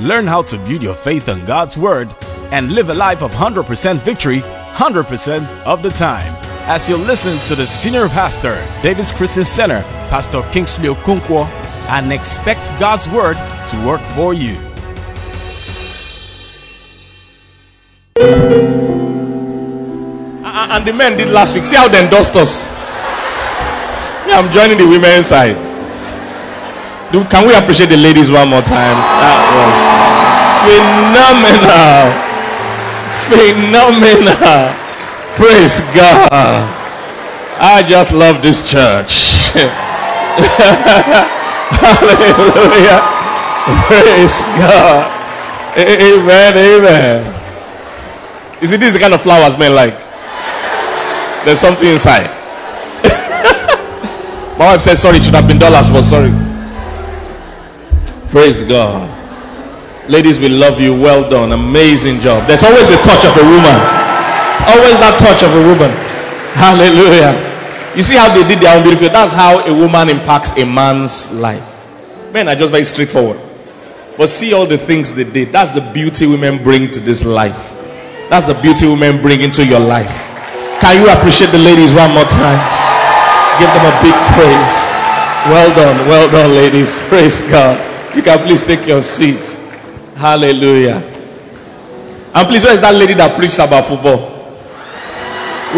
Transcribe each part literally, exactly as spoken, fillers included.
Learn how to build your faith on God's Word and live a life of one hundred percent victory one hundred percent of the time. As you listen to the Senior Pastor, Davis Christian Center, Pastor Kingsley Okonkwo, and expect God's Word to work for you. And the men did last week. See how they endorsed us. Yeah, I'm joining the women's side. Do, can we appreciate the ladies one more time? That was phenomenal. Phenomenal. Praise God. I just love this church. Hallelujah. Praise God. Amen. Amen. You see, this is the kind of flowers men like. There's something inside. My wife said, sorry, it should have been dollars, but sorry. Praise God. Ladies, we love you. Well done. Amazing job. There's always a touch of a woman. Always that touch of a woman. Hallelujah. You see how they did their own beautiful. That's how a woman impacts a man's life. Men are just very straightforward. But see all the things they did. That's the beauty women bring to this life. That's the beauty women bring into your life. Can you appreciate the ladies one more time? Give them a big praise. Well done. Well done, ladies. Praise God. You can please take your seat. Hallelujah. And please, where is that lady that preached about football?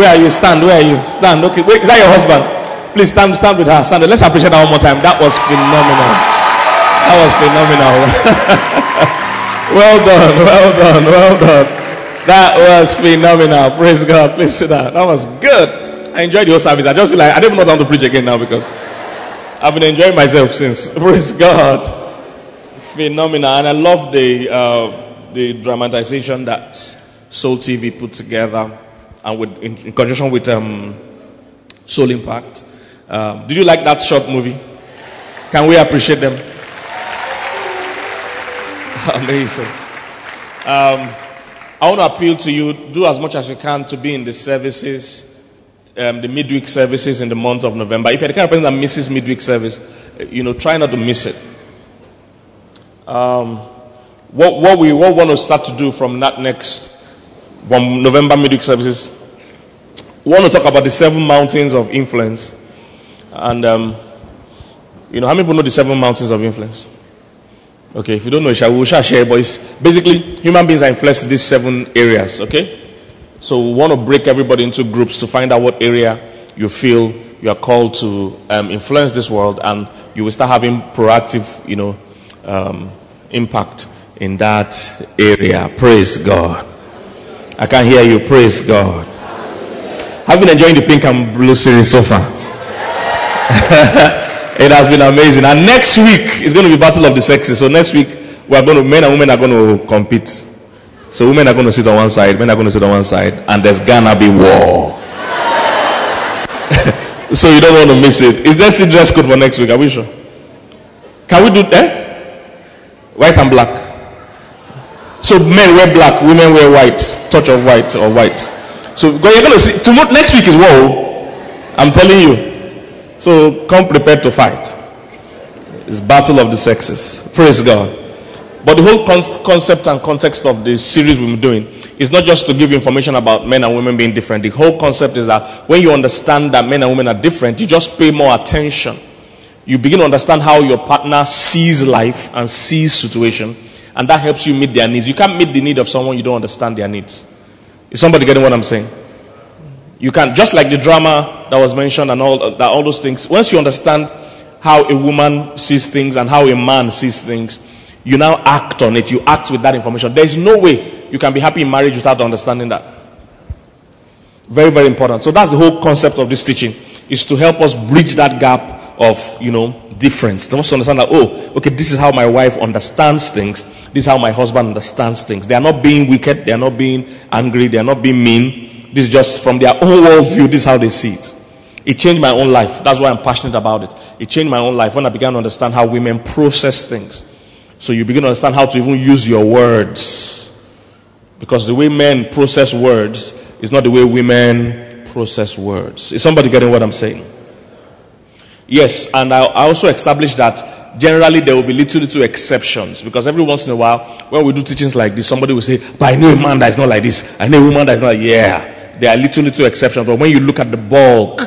Where are you? Stand. Where are you? Stand. Okay. Wait, is that your husband? Please stand. Stand with her. Stand. Let's appreciate her one more time. That was phenomenal. That was phenomenal. Well done. Well done. Well done. That was phenomenal. Praise God. Please sit down. That was good. I enjoyed your service. I just feel like I don't even know how to preach again now because I've been enjoying myself since. Praise God. Phenomenal. And I love the uh, the dramatization that Soul T V put together, and with in, in conjunction with um, Soul Impact. Uh, did you like that short movie? Can we appreciate them? Amazing. Um, I want to appeal to you: do as much as you can to be in the services, um, the midweek services in the month of November. If you're the kind of person that misses midweek service, you know, try not to miss it. Um, what, what we what want to start to do from that next, from November midweek services, we want to talk about the seven mountains of influence. And, um, you know, how many people know the seven mountains of influence? Okay, if you don't know, we shall share, but it's basically human beings are influenced in these seven areas, okay? So we want to break everybody into groups to find out what area you feel you are called to um, influence this world, and you will start having proactive, you know, Um, impact in that area. Praise God. I can hear you. Praise God. Have you been enjoying the Pink and Blue series so far? It has been amazing. And next week is going to be Battle of the Sexes. So next week we are going to, men and women are going to compete. So women are going to sit on one side, men are going to sit on one side, and there's gonna be war. So you don't want to miss it. Is there still dress code for next week? Are we sure? Can we do that? Eh? White and black. So men wear black, women wear white, touch of white or white. So you're going to see, tomorrow, next week is war. I'm telling you. So come prepared to fight. It's battle of the sexes. Praise God. But the whole con- concept and context of the series we've been doing is not just to give information about men and women being different. The whole concept is that when you understand that men and women are different, you just pay more attention. You begin to understand how your partner sees life and sees situation, and that helps you meet their needs. You can't meet the need of someone you don't understand their needs. Is somebody getting what I'm saying? You can't, just like the drama that was mentioned and all that, all those things. Once you understand how a woman sees things and how a man sees things, you now act on it. You act with that information. There is no way you can be happy in marriage without understanding that. Very, very important. So that's the whole concept of this teaching, is to help us bridge that gap of, you know, difference. To also understand that, oh, okay, this is how my wife understands things. This is how my husband understands things. They are not being wicked. They are not being angry. They are not being mean. This is just from their own worldview. This is how they see it. It changed my own life. That's why I'm passionate about it. It changed my own life when I began to understand how women process things. So you begin to understand how to even use your words. Because the way men process words is not the way women process words. Is somebody getting what I'm saying? Yes, and I also established that generally there will be little, little exceptions. Because every once in a while, when we do teachings like this, somebody will say, but I know a man that is not like this. I know a woman that is not like this. Yeah, there are little, little exceptions. But when you look at the bulk,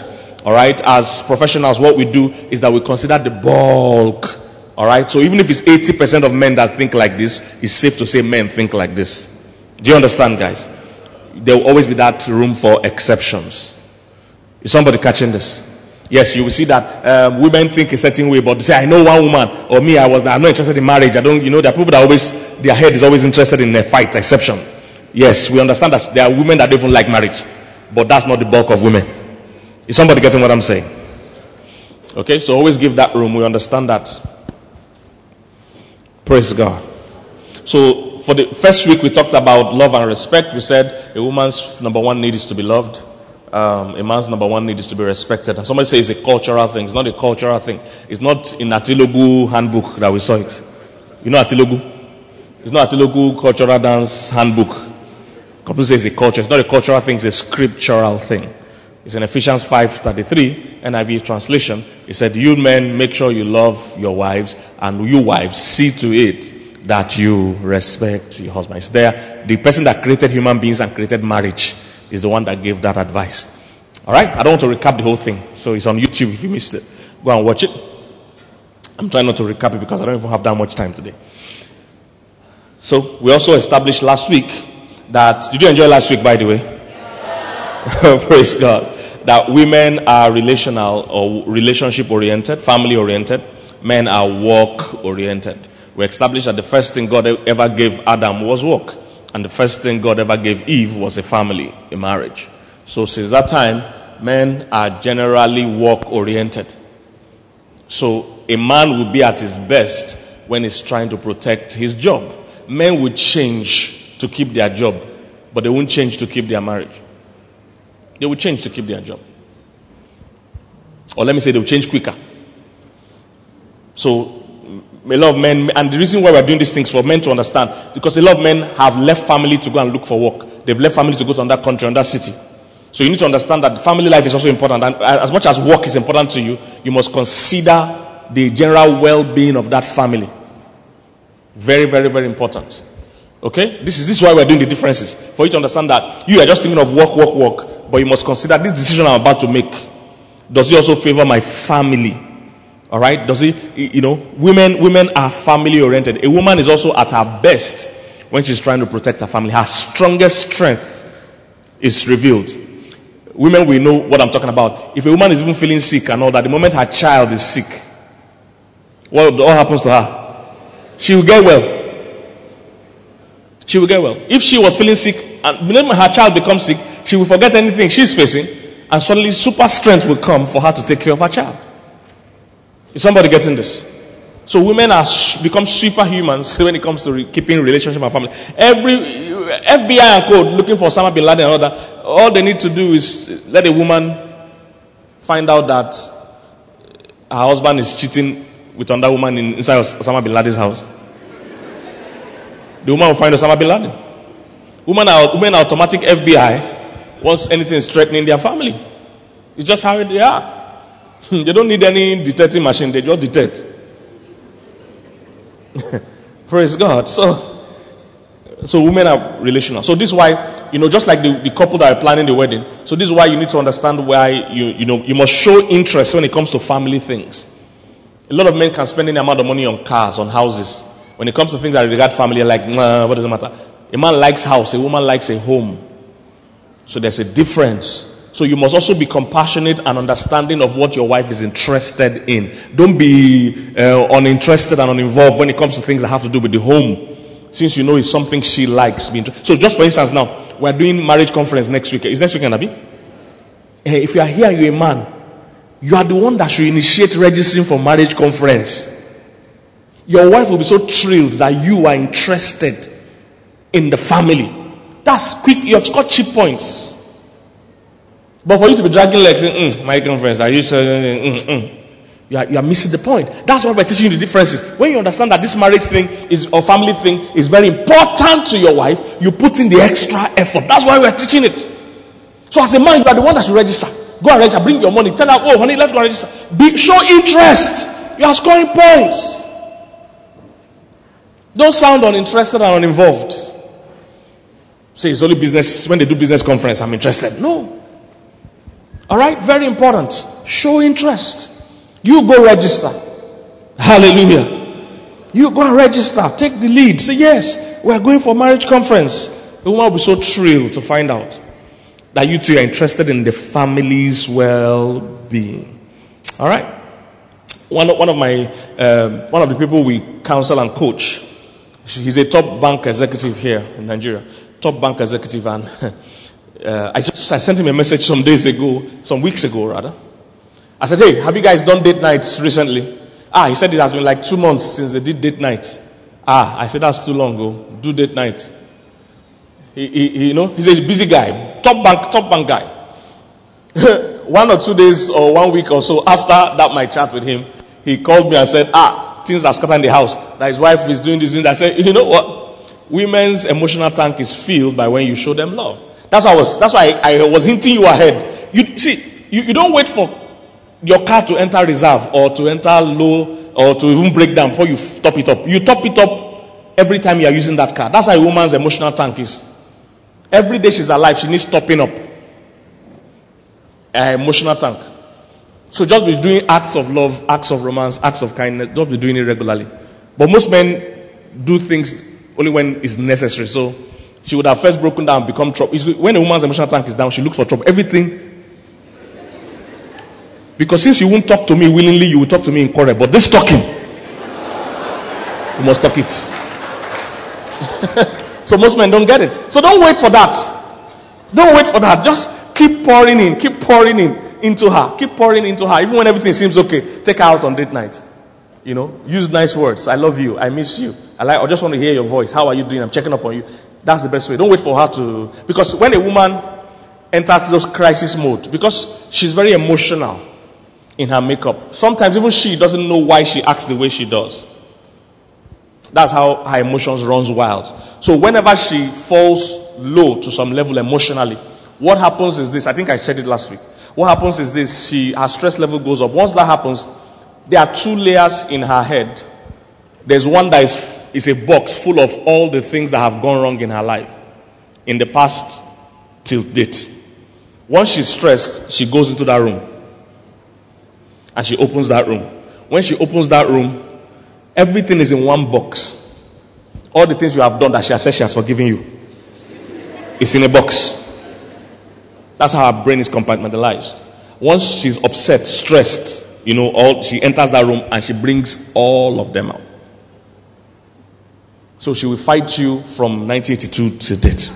all right, as professionals, what we do is that we consider the bulk. All right, so even if it's eighty percent of men that think like this, it's safe to say men think like this. Do you understand, guys? There will always be that room for exceptions. Is somebody catching this? Yes, you will see that um, women think a certain way, but they say, I know one woman, or me, I was, I'm not interested in marriage. I don't, you know, there are people that always, their head is always interested in a fight, exception. Yes, we understand that there are women that don't even like marriage, but that's not the bulk of women. Is somebody getting what I'm saying? Okay, so always give that room. We understand that. Praise God. So, for the first week, we talked about love and respect. We said a woman's number one need is to be loved. Um, a man's number one need is to be respected. And somebody says it's a cultural thing. It's not a cultural thing. It's not in Atilogu handbook that we saw it. You know Atilogu? It's not Atilogu cultural dance handbook. Couple says it's a culture. It's not a cultural thing. It's a scriptural thing. It's in Ephesians five thirty-three, N I V translation. It said, you men, make sure you love your wives, and you wives, see to it that you respect your husband. It's there. The person that created human beings and created marriage is the one that gave that advice. All right? I don't want to recap the whole thing. So it's on YouTube if you missed it. Go and watch it. I'm trying not to recap it because I don't even have that much time today. So we also established last week that... Did you enjoy last week, by the way? Yes. Praise God. That women are relational or relationship-oriented, family-oriented. Men are work-oriented. We established that the first thing God ever gave Adam was work. And the first thing God ever gave Eve was a family, a marriage. So since that time, men are generally work-oriented. So a man will be at his best when he's trying to protect his job. Men will change to keep their job, but they won't change to keep their marriage. They will change to keep their job. Or let me say, they will change quicker. So... A lot of men, and the reason why we're doing these things for men to understand, because a lot of men have left family to go and look for work. They've left family to go to another country, another city. So you need to understand that family life is also important. And as much as work is important to you, you must consider the general well-being of that family. Very, very, very important. Okay? This is, this is why we're doing the differences. For you to understand that you are just thinking of work, work, work, but you must consider this decision I'm about to make. Does it also favor my family? All right, does it, you know, women, women are family oriented. A woman is also at her best when she's trying to protect her family. Her strongest strength is revealed. Women will know what I'm talking about. If a woman is even feeling sick and all that, the moment her child is sick, what all happens to her? She will get well. She will get well. If she was feeling sick and her child becomes sick, she will forget anything she's facing, and suddenly super strength will come for her to take care of her child. Is somebody getting this? So women are become superhumans when it comes to re- keeping relationship and family. Every F B I and code looking for Osama Bin Laden and all that, all they need to do is let a woman find out that her husband is cheating with another woman in, inside Osama Bin Laden's house. The woman will find Osama Bin Laden. Women are, women are automatic F B I once anything is threatening their family. It's just how they are. They don't need any detecting machine. They just detect. Praise God. So, so women are relational. So this is why, you know, just like the, the couple that are planning the wedding, so this is why you need to understand why, you you know, you must show interest when it comes to family things. A lot of men can spend any amount of money on cars, on houses. When it comes to things that regard family, like, nah, what does it matter? A man likes house. A woman likes a home. So there's a difference. So you must also be compassionate and understanding of what your wife is interested in. Don't be uh, uninterested and uninvolved when it comes to things that have to do with the home, since you know it's something she likes. So just for instance now, we're doing marriage conference next week. Is next weekend, Abi? Hey, if you are here, you're a man. You are the one that should initiate registering for marriage conference. Your wife will be so thrilled that you are interested in the family. That's quick. You have scored cheap points. But for you to be dragging legs, mm, my conference, are you sure? Mm, mm. You, are, you are missing the point. That's why we're teaching you the differences. When you understand that this marriage thing is or family thing is very important to your wife, you put in the extra effort. That's why we're teaching it. So as a man, you are the one that should register. Go and register. Bring your money. Tell her, oh, honey, let's go and register. Be, show interest. You are scoring points. Don't sound uninterested and uninvolved. Say it's only business. When they do business conference, I'm interested. No. All right? Very important. Show interest. You go register. Hallelujah. You go and register. Take the lead. Say, yes, we're going for marriage conference. The woman will be so thrilled to find out that you two are interested in the family's well-being. All right? One, one of my, um, one of the people we counsel and coach, he's a top bank executive here in Nigeria. Top bank executive. And uh, I just I sent him a message some days ago, some weeks ago rather. I said, hey, have you guys done date nights recently? Ah, he said it has been like two months since they did date night. Ah, I said that's too long ago. Do date night. He, he, he, you know, he's a busy guy, top bank, top bank guy. One or two days or one week or so after that my chat with him, he called me and said, ah, things are scattered in the house. That his wife is doing this thing. I said, you know what? Women's emotional tank is filled by when you show them love. That's why I was, that's why I, I was hinting you ahead. You see, you, you don't wait for your car to enter reserve or to enter low or to even break down before you top it up. You top it up every time you are using that car. That's how a woman's emotional tank is. Every day she's alive, she needs topping up. Uh, emotional tank. So just be doing acts of love, acts of romance, acts of kindness. Don't be doing it regularly. But most men do things only when it's necessary. So she would have first broken down, become trouble. When a woman's emotional tank is down, she looks for trouble. Everything. Because since you won't talk to me willingly, you will talk to me incorrect. But this talking, you must talk it. So most men don't get it. So don't wait for that. Don't wait for that. Just keep pouring in, keep pouring in into her, keep pouring into her. Even when everything seems okay, take her out on date night. You know, use nice words. I love you. I miss you. I like. I just want to hear your voice. How are you doing? I'm checking up on you. That's the best way. Don't wait for her to, because when a woman enters those crisis mode, because she's very emotional in her makeup. Sometimes even she doesn't know why she acts the way she does. That's how her emotions runs wild. So whenever she falls low to some level emotionally, what happens is this. I think I said it last week. What happens is this. She, her stress level goes up. Once that happens, there are two layers in her head. There's one that is, is a box full of all the things that have gone wrong in her life, in the past till date. Once she's stressed, she goes into that room. And she opens that room. When she opens that room, everything is in one box. All the things you have done that she has said she has forgiven you, it's in a box. That's how her brain is compartmentalized. Once she's upset, stressed, you know, all, she enters that room and she brings all of them out. So she will fight you from nineteen eighty-two to date.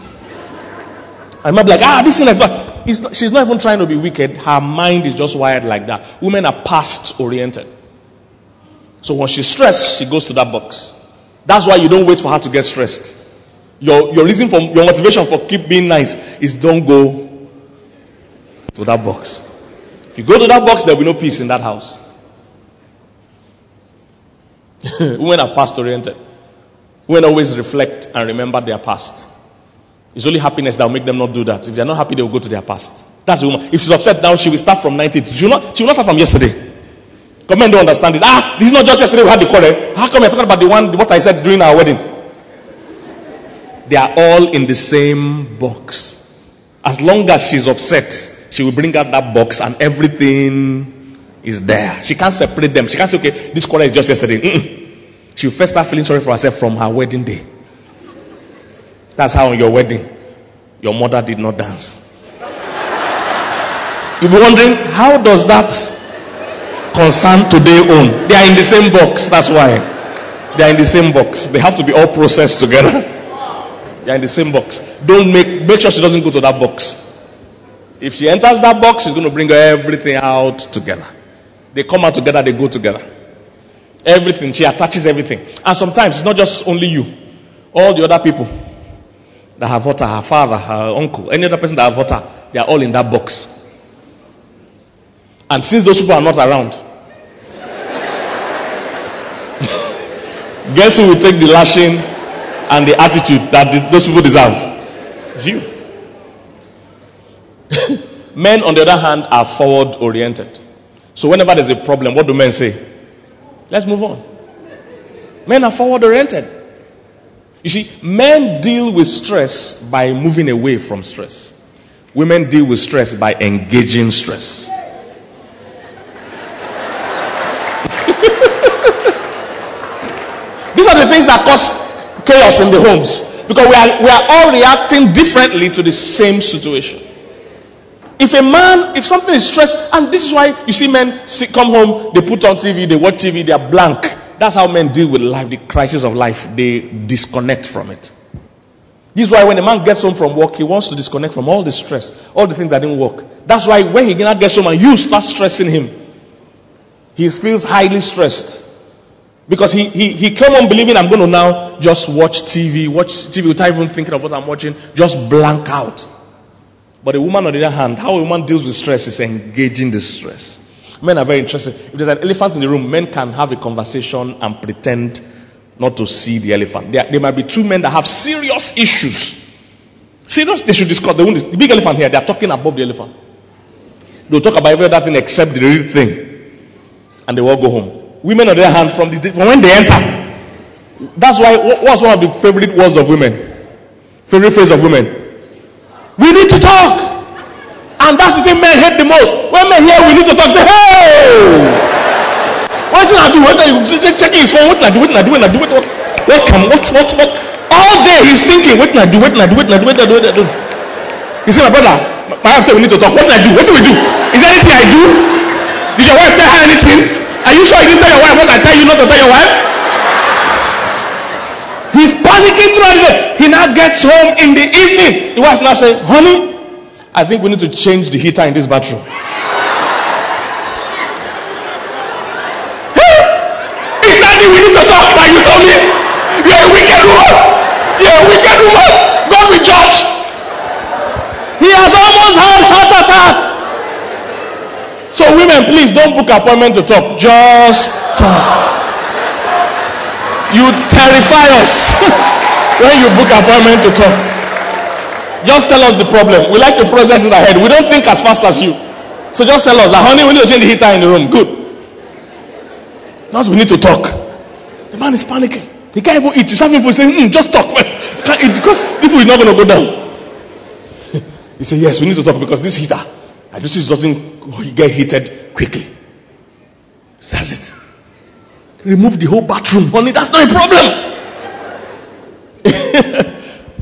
I might be like, ah, this thing is bad. It's not, she's not even trying to be wicked. Her mind is just wired like that. Women are past-oriented. So when she's stressed, she goes to that box. That's why you don't wait for her to get stressed. Your, your reason for, your motivation for keep being nice is don't go to that box. If you go to that box, there will be no peace in that house. Women are past oriented. Women always reflect and remember their past. It's only happiness that will make them not do that. If they are not happy, they will go to their past. That's the woman. If she's upset now, she will start from nineteen. She will not, she will not start from yesterday. Come on, don't understand this. Ah, this is not just yesterday we had the quarrel. How come you're talking about the one, what I said during our wedding? They are all in the same box. As long as she's upset, she will bring out that box and everything is there. She can't separate them. She can't say, okay, this quarrel is just yesterday. Mm-mm. She will first start feeling sorry for herself from her wedding day. That's how on your wedding, your mother did not dance. You'll be wondering, how does that concern today own? They are in the same box, that's why. They are in the same box. They have to be all processed together. They are in the same box. Don't make make sure she doesn't go to that box. If she enters that box, she's going to bring everything out together. They come out together, they go together. Everything, she attaches everything. And sometimes it's not just only you. All the other people that have hurt her, her father, her uncle, any other person that have hurt her, they are all in that box. And since those people are not around, guess who will take the lashing and the attitude that those people deserve? It's you. Men, on the other hand, are forward-oriented. So whenever there's a problem, what do men say? Let's move on. Men are forward-oriented. You see, men deal with stress by moving away from stress. Women deal with stress by engaging stress. These are the things that cause chaos in the homes. Because we are, we are all reacting differently to the same situation. If a man, if something is stressed, and this is why you see men come home, they put on T V, they watch T V, they are blank. That's how men deal with life, the crisis of life. They disconnect from it. This is why when a man gets home from work, he wants to disconnect from all the stress, all the things that didn't work. That's why when he gets home and you start stressing him, he feels highly stressed. Because he, he, he came on believing, I'm going to now just watch T V, watch T V without even thinking of what I'm watching, just blank out. But a woman, on the other hand, how a woman deals with stress is engaging the stress. Men are very interested. If there's an elephant in the room, men can have a conversation and pretend not to see the elephant. There, there might be two men that have serious issues. Serious, they should discuss. They won't dis- the big elephant here, they're talking above the elephant. They'll talk about every other thing except the real thing. And they will all go home. Women, on the other hand, from, the, from when they enter, that's why, what's one of the favorite words of women? Favorite phrase of women? We need to talk. And that's the thing men hate the most. When men hear we need to talk, say, hey! What did I do? What did I do? Checking his phone. What did I do? What did I do? What did I do? What, what, what, what, what? All day he's thinking, what did I do? What did I do? What did I do? What did I do? What did I do? He said, my brother, my wife said we need to talk. What did I do? What did we do? Is there anything I do? Did your wife tell her anything? Are you sure you didn't tell your wife what I tell you not to tell your wife? He's panicking throughout the day. He now gets home in the evening. The wife now says, honey, I think we need to change the heater in this bathroom. Hey! Is that the we need to talk about? You told me you're a wicked woman. You're a wicked woman. God will judge. He has almost had heart attack. So women, please don't book appointment to talk. Just talk. You terrify us when you book appointment to talk. Just tell us the problem. We like to process it ahead. We don't think as fast as you. So just tell us that, honey, we need to change the heater in the room. Good. Now we need to talk. The man is panicking. He can't even eat. You have people saying, mm, just talk. Can't eat because people is not going to go down. You say, yes, we need to talk because this heater, I just doesn't get heated quickly. So that's it. Remove the whole bathroom, honey. That's not a problem.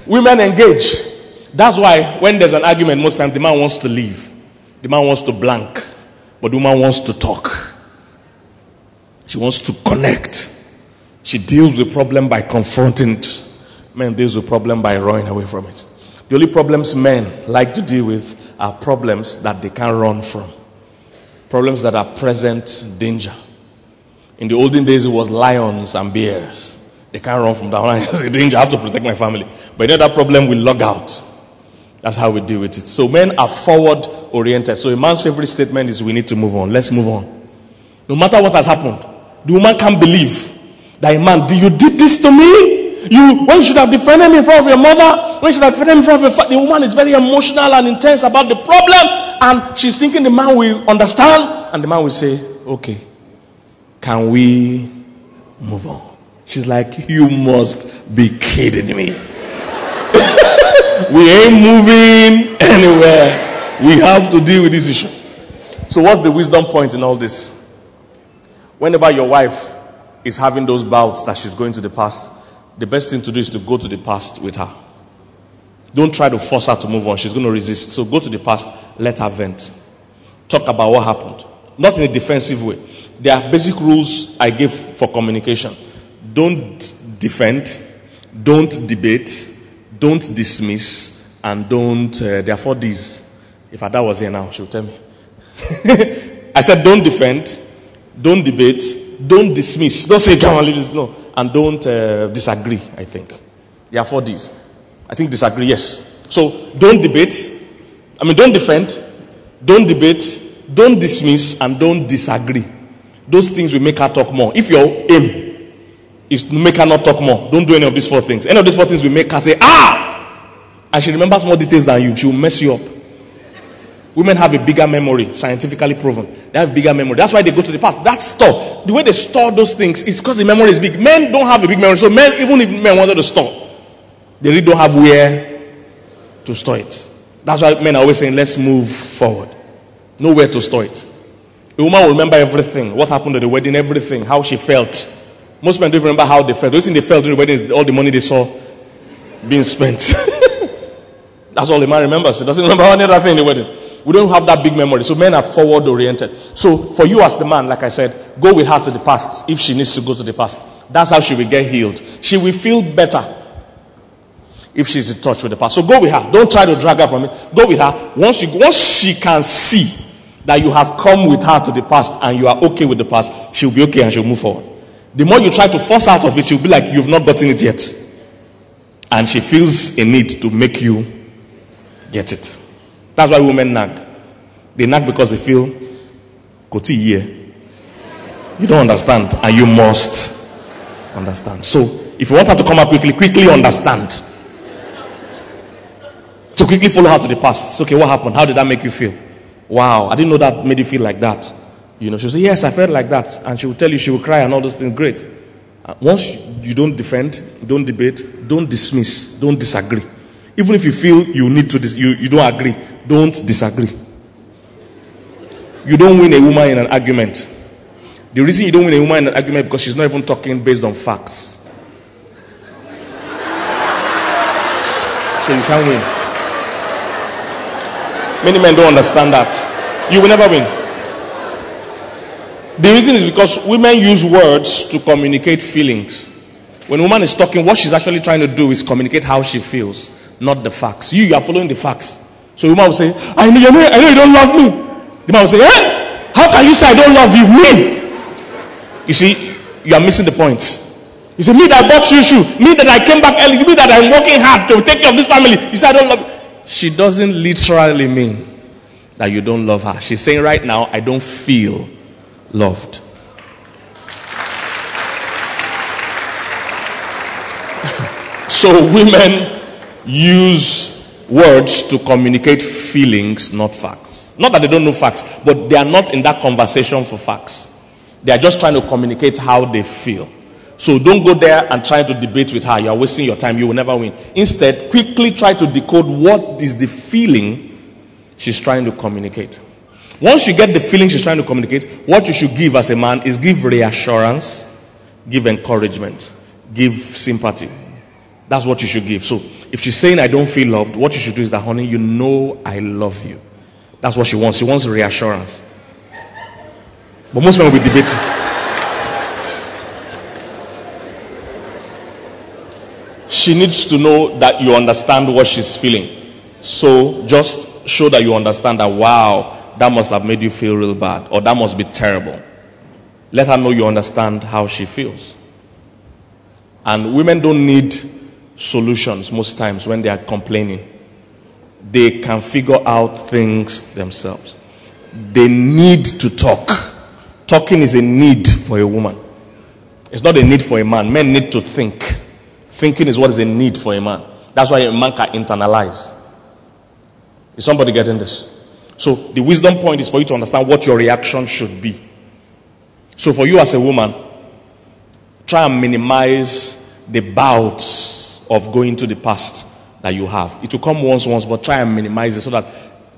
Women engage. That's why when there's an argument, most times the man wants to leave. The man wants to blank. But the woman wants to talk. She wants to connect. She deals with the problem by confronting it. Men deals with the problem by running away from it. The only problems men like to deal with are problems that they can't run from. Problems that are present danger. In the olden days, it was lions and bears. They can't run from that one. Danger, I have to protect my family. But another problem, we log out. That's how we deal with it. So men are forward-oriented. So a man's favorite statement is, we need to move on. Let's move on. No matter what has happened, the woman can't believe that a man, you did this to me? You, when you should have defended me in front of your mother, when you should have defended me in front of your father. The woman is very emotional and intense about the problem, and she's thinking the man will understand, and the man will say, okay, can we move on? She's like, you must be kidding me. We ain't moving anywhere. We have to deal with this issue. So what's the wisdom point in all this? Whenever your wife is having those bouts that she's going to the past, the best thing to do is to go to the past with her. Don't try to force her to move on. She's going to resist. So go to the past. Let her vent. Talk about what happened. Not in a defensive way. There are basic rules I give for communication. Don't defend. Don't debate. Don't dismiss, and don't, uh, therefore these. If Ada was here now, she would tell me. I said, don't defend, don't debate, don't dismiss. Don't say, come on, leave this. No. And don't uh, disagree, I think. Therefore these. I think disagree, yes. So, don't debate. I mean, don't defend, don't debate, don't dismiss, and don't disagree. Those things will make her talk more. If your aim is to make her not talk more. Don't do any of these four things. Any of these four things will make her say, ah! And she remembers more details than you. She will mess you up. Women have a bigger memory, scientifically proven. They have a bigger memory. That's why they go to the past. That store, the way they store those things is because the memory is big. Men don't have a big memory. So men, even if men wanted to store, they really don't have where to store it. That's why men are always saying, let's move forward. Nowhere to store it. The woman will remember everything. What happened at the wedding, everything. How she felt. Most men don't remember how they felt. The only thing they felt during the wedding is all the money they saw being spent. That's all the man remembers. He doesn't remember any other thing in the wedding. We don't have that big memory. So men are forward-oriented. So for you as the man, like I said, go with her to the past if she needs to go to the past. That's how she will get healed. She will feel better if she's in touch with the past. So go with her. Don't try to drag her from it. Go with her. Once you, once she can see that you have come with her to the past and you are okay with the past, she'll be okay and she'll move forward. The more you try to force out of it, she'll be like, you've not gotten it yet. And she feels a need to make you get it. That's why women nag. They nag because they feel, Koti ye. You don't understand, and you must understand. So, if you want her to come up quickly, quickly understand. So quickly follow her to the past. Okay, what happened? How did that make you feel? Wow, I didn't know that made you feel like that. You know, she'll say, yes, I felt like that. And she'll tell you, she will cry and all those things. Great. And once you don't defend, don't debate, don't dismiss, don't disagree. Even if you feel you need to, dis- you, you don't agree, don't disagree. You don't win a woman in an argument. The reason you don't win a woman in an argument is because she's not even talking based on facts. So you can't win. Many men don't understand that. You will never win. The reason is because women use words to communicate feelings. When a woman is talking, what she's actually trying to do is communicate how she feels, not the facts. You, you are following the facts. So the woman will say, I know, I know you don't love me. The man will say, eh? How can you say I don't love you? Me? You see, you are missing the point. You say, me that bought you shoe, me that I came back early, me that I'm working hard to take care of this family. You say, I don't love you. She doesn't literally mean that you don't love her. She's saying right now, I don't feel loved. So women use words to communicate feelings, not facts. Not that they don't know facts, but they are not in that conversation for facts. They are just trying to communicate how they feel. So don't go there and try to debate with her. You are wasting your time. You will never win. Instead, quickly try to decode what is the feeling she's trying to communicate. Once you get the feeling she's trying to communicate, what you should give as a man is give reassurance, give encouragement, give sympathy. That's what you should give. So if she's saying, I don't feel loved, what you should do is that, honey, you know I love you. That's what she wants. She wants reassurance. But most men will be debating. She needs to know that you understand what she's feeling. So just show that you understand that, wow, that must have made you feel real bad, or that must be terrible. Let her know you understand how she feels. And women don't need solutions most times when they are complaining. They can figure out things themselves. They need to talk. Talking is a need for a woman. It's not a need for a man. Men need to think. Thinking is what is a need for a man. That's why a man can internalize. Is somebody getting this? So the wisdom point is for you to understand what your reaction should be. So for you as a woman, try and minimize the bouts of going to the past that you have. It will come once, once, but try and minimize it so that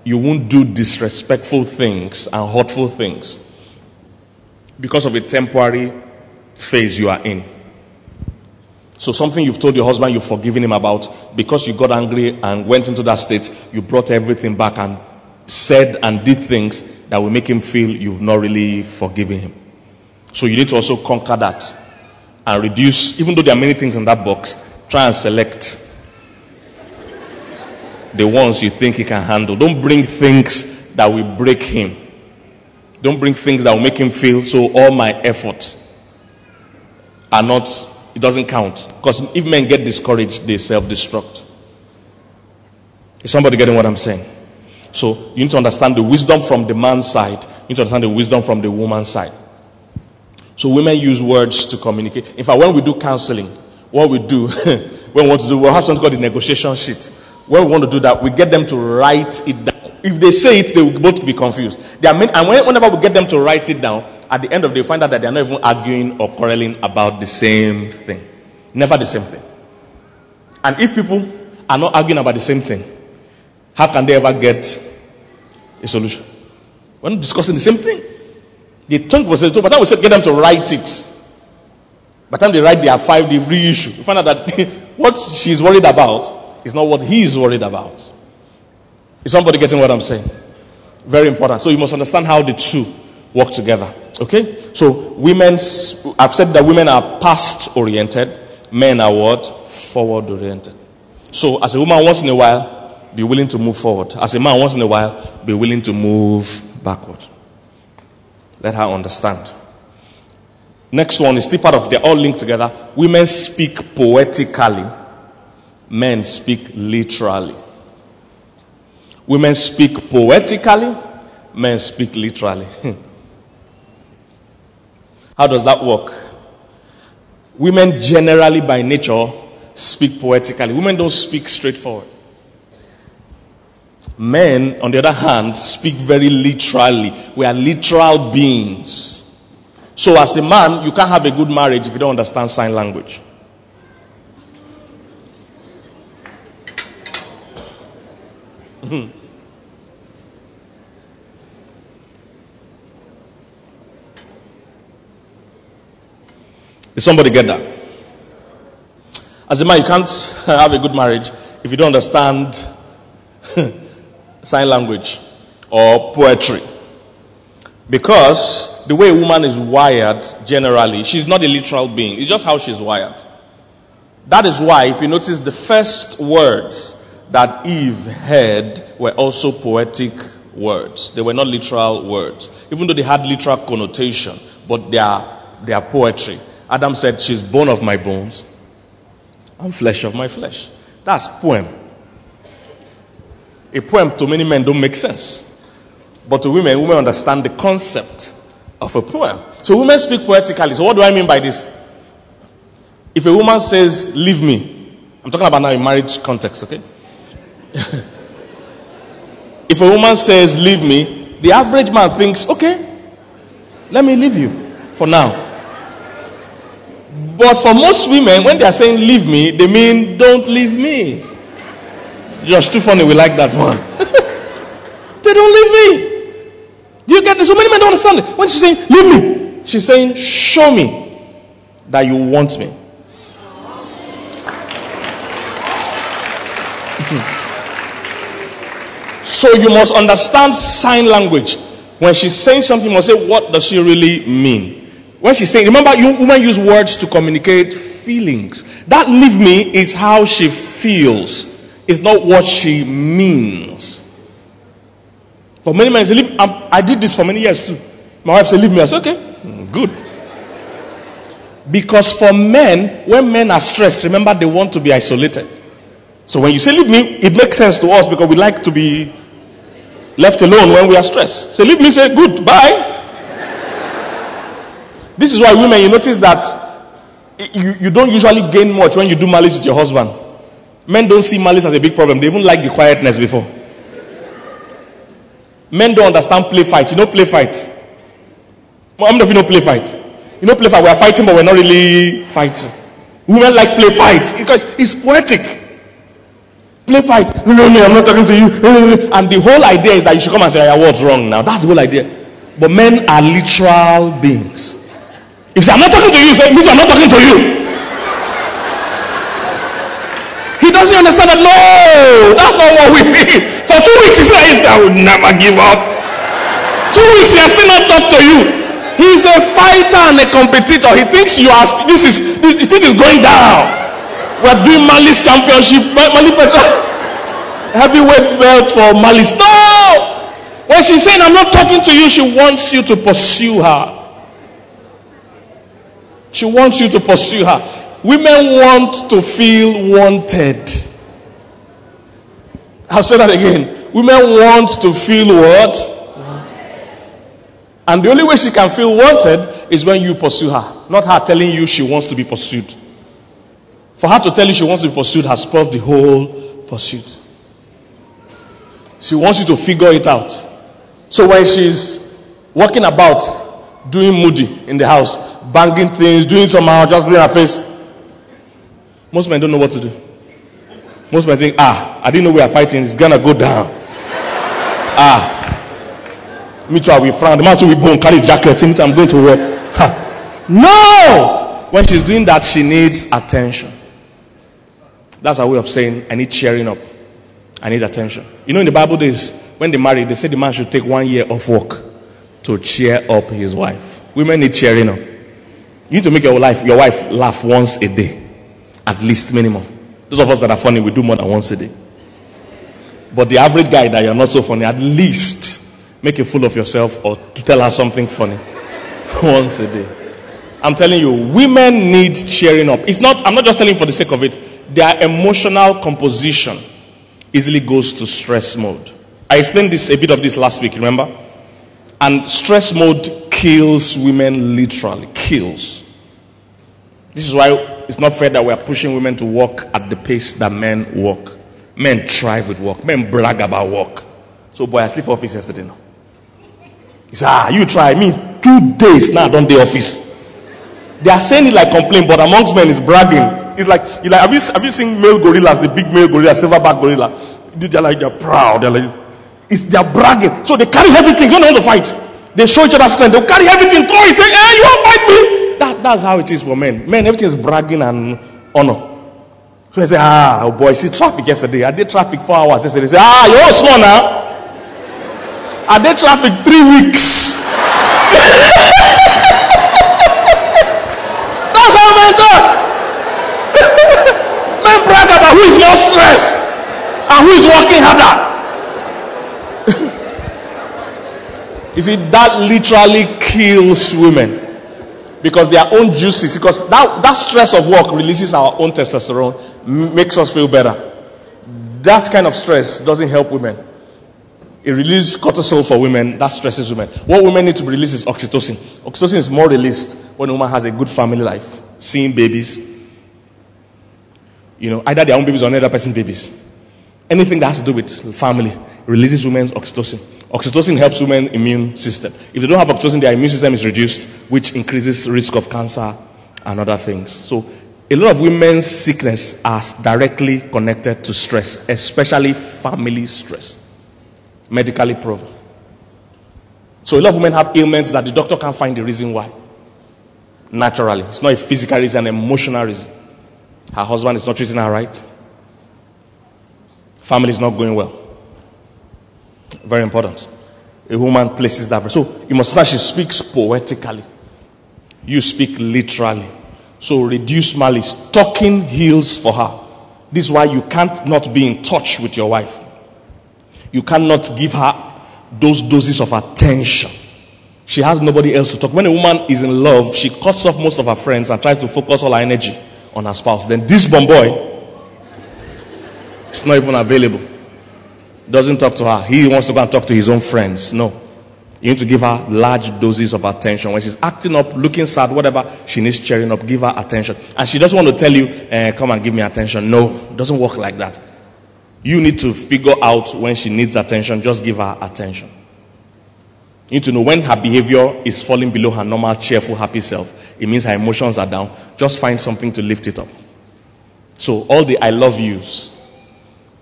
you won't do disrespectful things and hurtful things because of a temporary phase you are in. So something you've told your husband you've forgiven him about, because you got angry and went into that state, you brought everything back and said and did things that will make him feel you've not really forgiven him. So you need to also conquer that and reduce, even though there are many things in that box, try and select the ones you think he can handle. Don't bring things that will break him. Don't bring things that will make him feel, so all my effort are not, it doesn't count. Because if men get discouraged, they self-destruct. Is somebody getting what I'm saying? So you need to understand the wisdom from the man's side. You need to understand the wisdom from the woman's side. So women use words to communicate. In fact, when we do counseling, what we do, when we want to do, we'll have something called the negotiation sheet. When we want to do that, we get them to write it down. If they say it, they will both be confused. They are many, and whenever we get them to write it down, at the end of the day, you find out that they're not even arguing or quarreling about the same thing. Never the same thing. And if people are not arguing about the same thing, how can they ever get a solution? We're not discussing the same thing. The tongue was said, so by the time we said, get them to write it. By the time they write their five, they've reissued. You find out that what she's worried about is not what he's worried about. Is somebody getting what I'm saying? Very important. So you must understand how the two work together. Okay? So women's, I've said that women are past oriented, men are what? Forward oriented. So as a woman, once in a while, be willing to move forward. As a man, once in a while, be willing to move backward. Let her understand. Next one is still part of, they're all linked together. Women speak poetically, men speak literally. Women speak poetically, men speak literally. How does that work? Women generally by nature speak poetically. Women don't speak straightforward. Men, on the other hand, speak very literally. We are literal beings. So as a man, you can't have a good marriage if you don't understand sign language. Did somebody get that? As a man, you can't have a good marriage if you don't understand sign language or poetry. Because the way a woman is wired, generally, she's not a literal being. It's just how she's wired. That is why, if you notice, the first words that Eve heard were also poetic words. They were not literal words. Even though they had literal connotation, but they are, they are poetry. Adam said, she's bone of my bones and flesh of my flesh. That's poem. A poem to many men don't make sense. But to women, women understand the concept of a poem. So women speak poetically. So what do I mean by this? If a woman says, leave me, I'm talking about now in marriage context, okay? If a woman says, leave me, the average man thinks, okay, let me leave you for now. But for most women, when they are saying, leave me, they mean, don't leave me. Just too funny, we like that one. They don't leave me. You get this? So many men don't understand it. When she's saying, leave me, she's saying, show me that you want me. So you must understand sign language. When she's saying something, you must say, what does she really mean? When she's saying, remember, you women use words to communicate feelings. That leave me is how she feels. It's not what she means. For many men, leave, I did this for many years too. My wife said, leave me. I said, okay, good. Because for men, when men are stressed, remember, they want to be isolated. So when you say, leave me, it makes sense to us because we like to be left alone when we are stressed. So leave me, say, good, bye. This is why women, you notice that you, you don't usually gain much when you do malice with your husband. Men don't see malice as a big problem. They even like the quietness before. Men don't understand play fight. You know play fight? How many of you know play fight? You know play fight, we are fighting but we're not really fighting. Women like play fight because it's poetic. Play fight. No, no, no, I'm not talking to you. And the whole idea is that you should come and say, hey, what's wrong now? That's the whole idea. But men are literal beings. If you say, I'm not talking to you, say, me too, I'm not talking to you. He doesn't understand that. No, that's not what we mean. For two weeks, he says, I will never give up. Two weeks, he has still not talked to you. He's a fighter and a competitor. He thinks you are, this is, this, this is going down. We're doing Malice Championship, Malice heavyweight belt for Malice. No! When she's saying, I'm not talking to you, she wants you to pursue her. She wants you to pursue her. Women want to feel wanted. I'll say that again. Women want to feel what? Wanted. And the only way she can feel wanted is when you pursue her. Not her telling you she wants to be pursued. For her to tell you she wants to be pursued has spoiled the whole pursuit. She wants you to figure it out. So when she's walking about doing moody in the house, banging things, doing somehow, just blowing her face. Most men don't know what to do. Most men think, ah, I didn't know we are fighting. It's going to go down. ah. Me too, I will frown. The man too will go and carry jackets. Me too, I'm going to work. Ha. No! When she's doing that, she needs attention. That's our way of saying, I need cheering up. I need attention. You know, in the Bible days, when they married, they said the man should take one year off work to cheer up his wife. Women need cheering up. You need to make your life, your wife laugh once a day. At least minimum. Those of us that are funny, we do more than once a day. But the average guy that you're not so funny, at least make a fool of yourself or to tell her something funny once a day. I'm telling you, women need cheering up. It's not, I'm not just telling for the sake of it. Their emotional composition easily goes to stress mode. I explained this a bit of this last week, remember? And stress mode kills women literally. Kills. This is why it's not fair that we are pushing women to work at the pace that men work. Men thrive with work. Men brag about work. So, boy, I sleep for office yesterday now. He said, ah, you try me two days now, nah, don't day office. They are saying it like complaint, but amongst men is bragging. It's like, it's like have, you, have you seen male gorillas, the big male gorilla, silverback gorilla? They're like, they're proud. They're like, it's their bragging. So they carry everything. They don't know how to fight. They show each other strength. They'll carry everything. Throw it. Say, hey, you won't fight me. That, that's how it is for men. Men, everything is bragging and honor. So they say, ah, oh boy, see traffic yesterday. I did traffic four hours yesterday. They say, ah, you're all small now. I did traffic three weeks. That's how men talk. Men brag about who is more stressed and who is working harder. You see, that literally kills women because their own juices, because that, that stress of work releases our own testosterone, makes us feel better. That kind of stress doesn't help women. It releases cortisol for women. That stresses women. What women need to release is oxytocin. Oxytocin is more released when a woman has a good family life, seeing babies, you know, either their own babies or another person's babies. Anything that has to do with family releases women's oxytocin. Oxytocin helps women's immune system. If they don't have oxytocin, their immune system is reduced, which increases risk of cancer and other things. So a lot of women's sickness are directly connected to stress, especially family stress. Medically proven. So a lot of women have ailments that the doctor can't find the reason why. Naturally. It's not a physical reason, an emotional reason. Her husband is not treating her right. Family is not going well. Very important. A woman places that. So you must understand she speaks poetically. You speak literally. So reduce malice. Talking heals for her. This is why you can't not be in touch with your wife. You cannot give her those doses of attention. She has nobody else to talk. When a woman is in love, she cuts off most of her friends and tries to focus all her energy on her spouse. Then this bomb boy, it's not even available. Doesn't talk to her. He wants to go and talk to his own friends. No. You need to give her large doses of attention. When she's acting up, looking sad, whatever, she needs cheering up. Give her attention. And she doesn't want to tell you, eh, come and give me attention. No. It doesn't work like that. You need to figure out when she needs attention. Just give her attention. You need to know when her behavior is falling below her normal, cheerful, happy self. It means her emotions are down. Just find something to lift it up. So all the I love yous.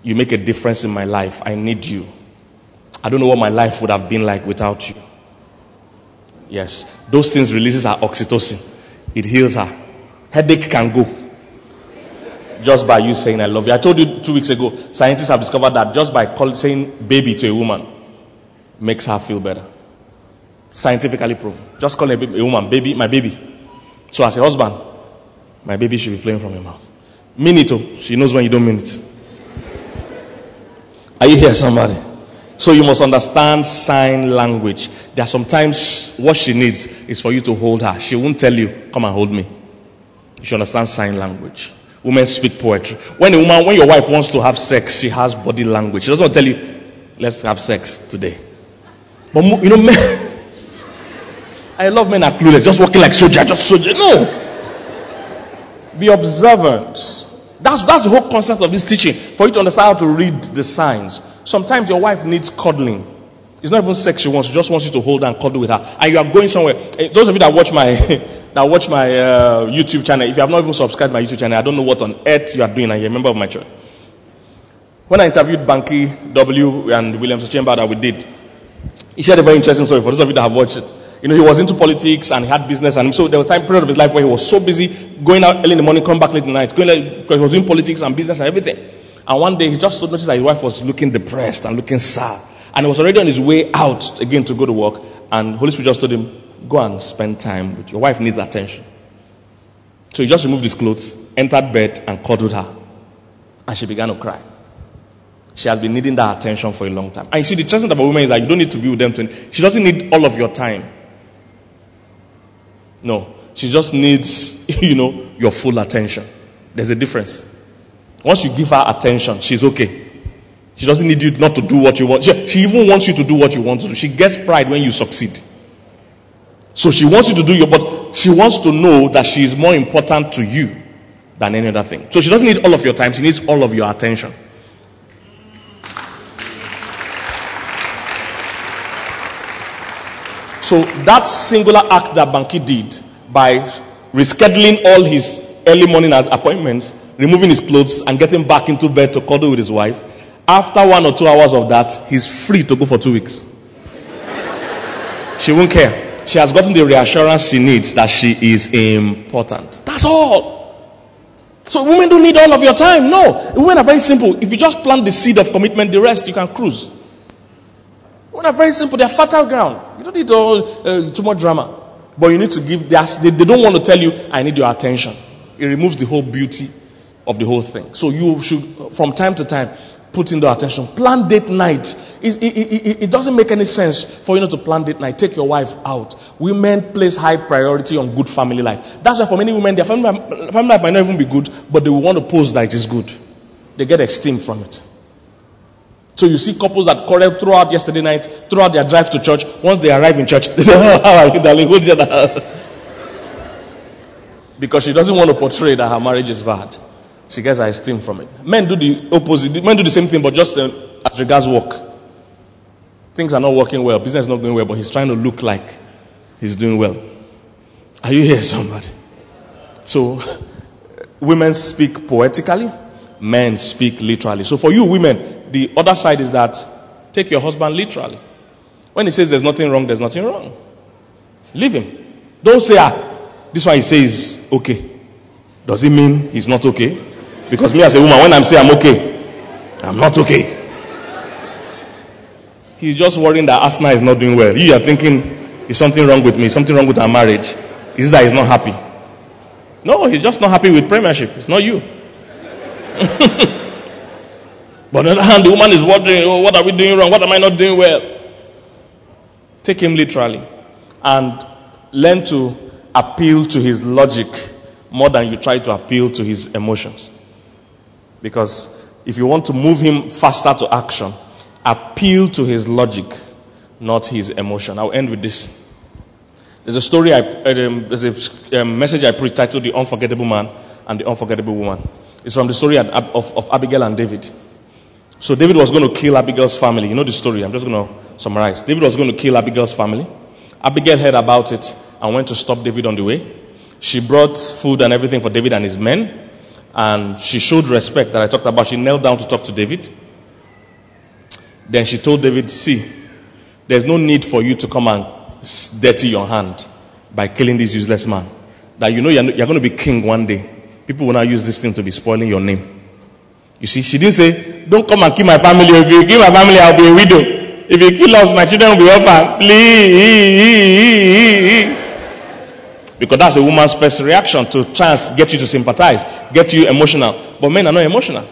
You make a difference in my life. I need you. I don't know what my life would have been like without you. Yes. Those things releases her oxytocin. It heals her. Headache can go. Just by you saying I love you. I told you two weeks ago, scientists have discovered that just by call, saying baby to a woman makes her feel better. Scientifically proven. Just calling a, baby, a woman, baby, my baby. So as a husband, my baby should be flowing from your mouth. Mean it, oh. She knows when you don't mean it. Are you here, somebody? So you must understand sign language. There are sometimes what she needs is for you to hold her. She won't tell you, come and hold me. You should understand sign language. Women speak poetry. When a woman, when your wife wants to have sex, she has body language. She doesn't tell you, let's have sex today. But you know, men, I love men are clueless, just walking like soldier, just soldier. No. Be observant. That's, that's the whole concept of this teaching. For you to understand how to read the signs. Sometimes your wife needs cuddling. It's not even sex she wants. She just wants you to hold her and cuddle with her. And you are going somewhere. Those of you that watch my that watch my uh, YouTube channel, if you have not even subscribed to my YouTube channel, I don't know what on earth you are doing and you're a member of my church. When I interviewed Banky W and Williams Chamber that we did, he shared a very interesting story for those of you that have watched it. You know, he was into politics and he had business, and so there was a time period of his life where he was so busy going out early in the morning, come back late at night, going out, because he was doing politics and business and everything. And one day he just noticed that his wife was looking depressed and looking sad. And he was already on his way out again to go to work. And Holy Spirit just told him, go and spend time with your wife, needs attention. So he just removed his clothes, entered bed, and cuddled her. And she began to cry. She has been needing that attention for a long time. And you see, the challenge about women is that you don't need to be with them. She doesn't need all of your time. No, she just needs, you know, your full attention. There's a difference. Once you give her attention, she's okay. She doesn't need you not to do what you want. She, she even wants you to do what you want to do. She gets pride when you succeed. So she wants you to do your, but she wants to know that she is more important to you than any other thing. So she doesn't need all of your time. She needs all of your attention. So that singular act that Banky did by rescheduling all his early morning appointments, removing his clothes and getting back into bed to cuddle with his wife, after one or two hours of that, he's free to go for two weeks. She won't care. She has gotten the reassurance she needs that she is important. That's all. So women don't need all of your time. No. Women are very simple. If you just plant the seed of commitment, the rest you can cruise. Women are very simple. They are fertile ground. You don't need all, uh, too much drama. But you need to give... They, they don't want to tell you, I need your attention. It removes the whole beauty of the whole thing. So you should, from time to time, put in the attention. Plan date night. It, it, it, it doesn't make any sense for you not to plan date night. Take your wife out. Women place high priority on good family life. That's why for many women, their family, family life might not even be good, but they will want to pose that it is good. They get esteem from it. So you see couples that quarrel throughout yesterday night, throughout their drive to church. Once they arrive in church, they say, how are you, darling? Hold your hand. Because she doesn't want to portray that her marriage is bad. She gets her esteem from it. Men do the opposite. Men do the same thing, but just uh, as regards work. Things are not working well. Business is not going well, but he's trying to look like he's doing well. Are you here, somebody? So women speak poetically. Men speak literally. So for you women... The other side is that take your husband literally. When he says there's nothing wrong, there's nothing wrong. Leave him. Don't say, ah, this one he says okay. Does it mean he's not okay? Because me as a woman, when I'm saying I'm okay, I'm not okay. He's just worrying that Asna is not doing well. You are thinking, is something wrong with me? Is something wrong with our marriage? Is it that he's not happy? No, he's just not happy with premiership. It's not you. But on the other hand, the woman is wondering, oh, what are we doing wrong? What am I not doing well? Take him literally and learn to appeal to his logic more than you try to appeal to his emotions. Because if you want to move him faster to action, appeal to his logic, not his emotion. I'll end with this. There's a story, I, um, there's a um, message I preached titled The Unforgettable Man and the Unforgettable Woman. It's from the story of, of, of Abigail and David. So David was going to kill Abigail's family. You know the story. I'm just going to summarize. David was going to kill Abigail's family. Abigail heard about it and went to stop David on the way. She brought food and everything for David and his men. And she showed respect that I talked about. She knelt down to talk to David. Then she told David, see, there's no need for you to come and dirty your hand by killing this useless man. That you know you're, you're going to be king one day. People will now use this thing to be spoiling your name. You see, she didn't say, don't come and kill my family. If you kill my family, I'll be a widow. If you kill us, my children will be orphaned. Please. Because that's a woman's first reaction, to try and get you to sympathize, get you emotional. But men are not emotional.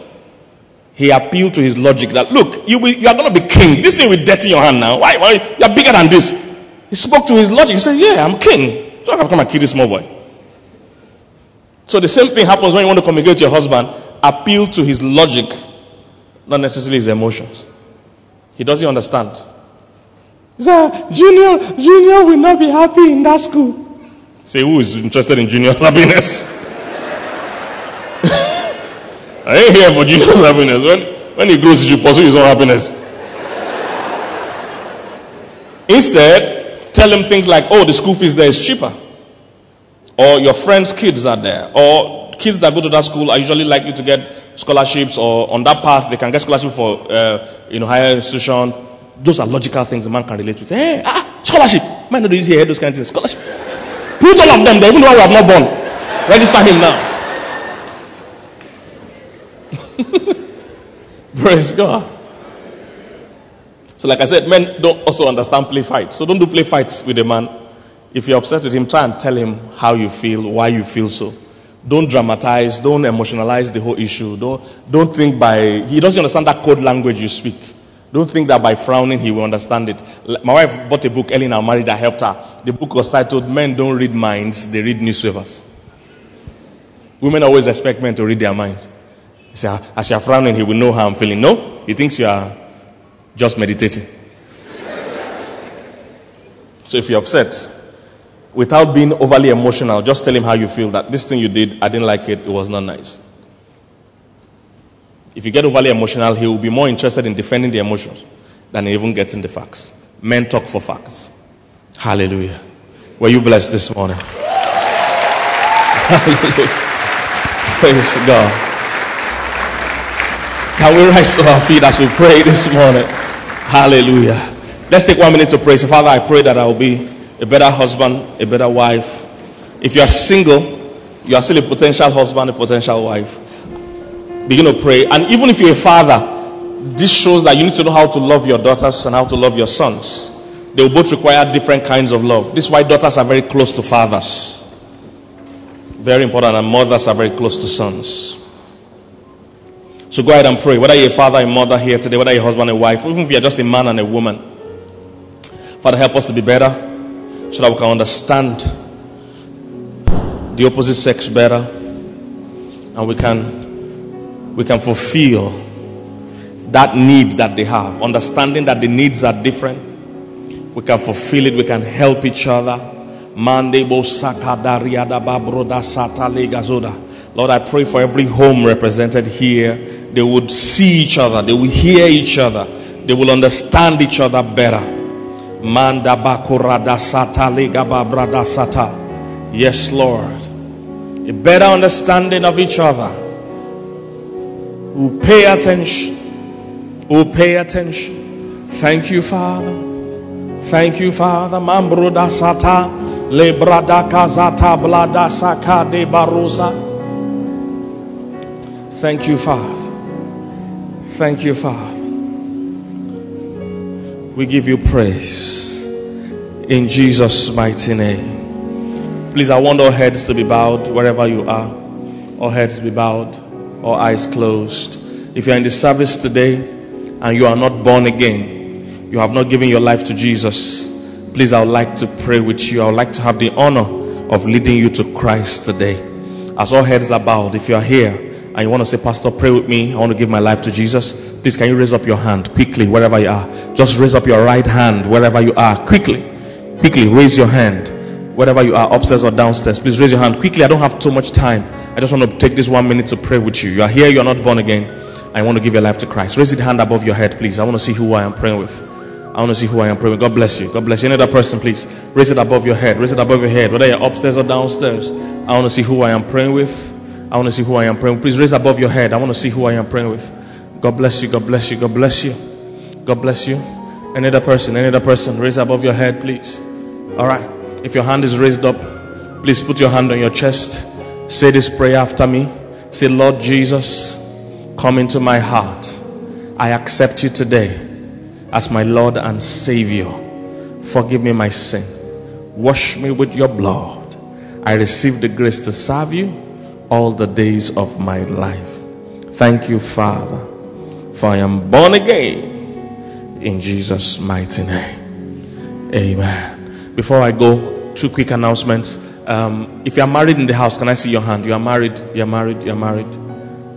He appealed to his logic that, look, you, will, you are going to be king. This thing will dirty your hand now. Why? Why? You are bigger than this. He spoke to his logic. He said, yeah, I'm king. So I have come and kill this small boy. So the same thing happens when you want to communicate with your husband. Appeal to his logic, not necessarily his emotions. He doesn't understand. He said, Junior, Junior will not be happy in that school. Say, who is interested in Junior's happiness? I ain't here for Junior's happiness. When, when he grows, he should pursue his own happiness. Instead, tell them things like, oh, the school fees there is cheaper. Or your friends' kids are there. Or kids that go to that school are usually likely to get scholarships, or on that path they can get scholarship for uh, you know, higher institution. Those are logical things a man can relate to. Say, hey, ah, scholarship. Man, no, easy here, those kinds of things. Scholarship. Put all of them there, even though we have not born. Register him now. Praise God. So like I said, men don't also understand play fights. So don't do play fights with a man. If you're upset with him, try and tell him how you feel, why you feel so. Don't dramatize, don't emotionalize the whole issue. Don't, don't think by... He doesn't understand that code language you speak. Don't think that by frowning he will understand it. My wife bought a book early in our marriage that helped her. The book was titled, Men Don't Read Minds, They Read Newspapers. Women always expect men to read their mind. Say, as you're frowning, he will know how I'm feeling. No, he thinks you are just meditating. So if you're upset, without being overly emotional, just tell him how you feel, that this thing you did, I didn't like it, it was not nice. If you get overly emotional, he will be more interested in defending the emotions than even getting the facts. Men talk for facts. Hallelujah. Were you blessed this morning? Hallelujah. Praise God. Can we rise to our feet as we pray this morning? Hallelujah. Let's take one minute to pray. So, Father, I pray that I will be a better husband, a better wife. If you are single, you are still a potential husband, a potential wife. Begin to pray. And even if you're a father, this shows that you need to know how to love your daughters and how to love your sons. They will both require different kinds of love. This is why daughters are very close to fathers. Very important. And mothers are very close to sons. So go ahead and pray. Whether you're a father, a mother here today, whether you're a husband, a wife, even if you're just a man and a woman. Father, help us to be better so that we can understand the opposite sex better, and we can we can fulfill that need that they have. Understanding that the needs are different, we can fulfill it, we can help each other. Lord, I pray for every home represented here. They would see each other, they will hear each other, they will understand each other better. Yes, Lord. A better understanding of each other. Who pay attention. Who pay attention. Thank you, Father. Thank you, Father. Mambroda sata lebrada kazata blada saka de barosa. Thank you, Father. Thank you, Father. We give you praise in Jesus' mighty name. Please, I want all heads to be bowed wherever you are. All heads be bowed. Or eyes closed. If you are in the service today and you are not born again, you have not given your life to Jesus, please, I would like to pray with you. I would like to have the honor of leading you to Christ today. As all heads are bowed, if you are here and you want to say, Pastor, pray with me, I want to give my life to Jesus, please, can you raise up your hand quickly wherever you are? Just raise up your right hand wherever you are. Quickly, quickly raise your hand wherever you are, upstairs or downstairs. Please raise your hand quickly. I don't have too much time. I just want to take this one minute to pray with you. You are here, you are not born again. I want to give your life to Christ. Raise your hand above your head, please. I want to see who I am praying with. I want to see who I am praying with. God bless you. God bless you. Any other person, please. Raise it above your head. Raise it above your head. Whether you're upstairs or downstairs. I want to see who I am praying with. I want to see who I am praying with. Please raise above your head. I want to see who I am praying with. God bless you. God bless you. God bless you. God bless you. Any other person, any other person, raise above your head, please. All right. If your hand is raised up, please put your hand on your chest. Say this prayer after me. Say, Lord Jesus, come into my heart. I accept you today as my Lord and Savior. Forgive me my sin. Wash me with your blood. I receive the grace to serve you all the days of my life. Thank you, Father, for I am born again. In Jesus' mighty name. Amen. Before I go, two quick announcements. Um, if you are married in the house, can I see your hand? You are married, you are married, you are married,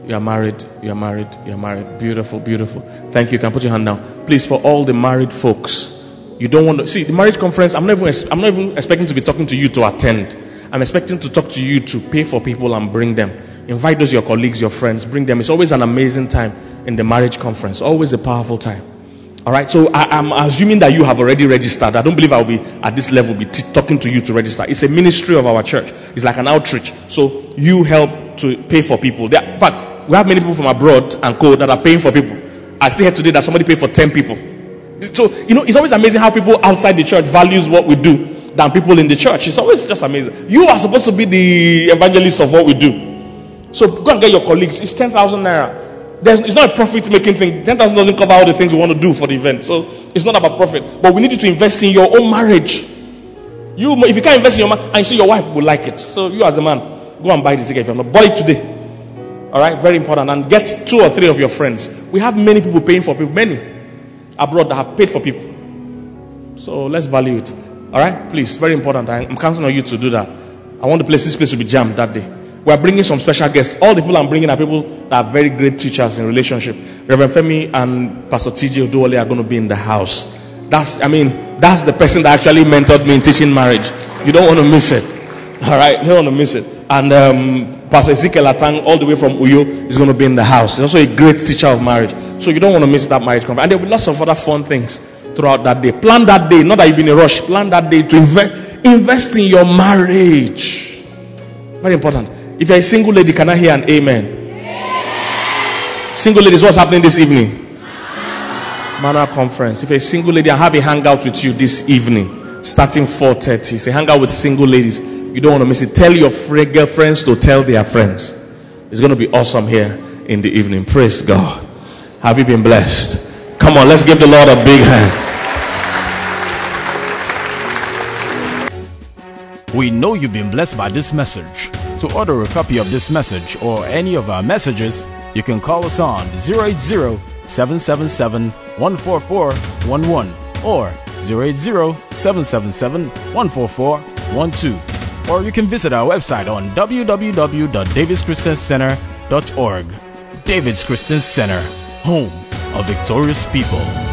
you are married, you are married, you are married. Beautiful, beautiful. Thank you. Can I put your hand down? Please, for all the married folks, you don't want to... See, the marriage conference, I'm not even, I'm not even expecting to be talking to you to attend. I'm expecting to talk to you to pay for people and bring them. Invite those, your colleagues, your friends, bring them. It's always an amazing time in the marriage conference. Always a powerful time. All right, so I, I'm assuming that you have already registered. I don't believe I'll be at this level be t- talking to you to register. It's a ministry of our church. It's like an outreach. So you help to pay for people. They are, in fact, we have many people from abroad and co that are paying for people. I still heard today that somebody paid for ten people. So, you know, it's always amazing how people outside the church values what we do than people in the church. It's always just amazing. You are supposed to be the evangelist of what we do. So go and get your colleagues. It's ten thousand naira. There's, it's not a profit-making thing. ten thousand doesn't cover all the things we want to do for the event. So it's not about profit. But we need you to invest in your own marriage. You, if you can't invest in your marriage, and you see your wife will like it. So you as a man, go and buy this ticket if you're not. Buy it today. All right? Very important. And get two or three of your friends. We have many people paying for people. Many abroad that have paid for people. So let's value it. All right? Please, very important. I'm counting on you to do that. I want the place, this place to be jammed that day. We are bringing some special guests. All the people I'm bringing are people that are very great teachers in relationship. Reverend Femi and Pastor T J Oduoli are going to be in the house. That's, I mean, that's the person that actually mentored me in teaching marriage. You don't want to miss it. All right? You don't want to miss it. And um, Pastor Ezekiel Atang, all the way from Uyo, is going to be in the house. He's also a great teacher of marriage. So you don't want to miss that marriage conference. And there will be lots of other fun things throughout that day. Plan that day. Not that you've been in a rush. Plan that day to invest, invest in your marriage. Very important. If you're a single lady, can I hear an amen? Yeah. Single ladies, what's happening this evening? Manor conference. If you're a single lady, I have a hangout with you this evening, starting four thirty. It's a hangout with single ladies. You don't want to miss it. Tell your friend, girlfriends to tell their friends. It's going to be awesome here in the evening. Praise God. Have you been blessed? Come on, let's give the Lord a big hand. We know you've been blessed by this message. To order a copy of this message or any of our messages, you can call us on zero eight zero, seven seven seven, one four four one one or zero eight zero, seven seven seven, one four four one two. Or you can visit our website on w w w dot davis christian center dot org. Davis Christian Center, home of victorious people.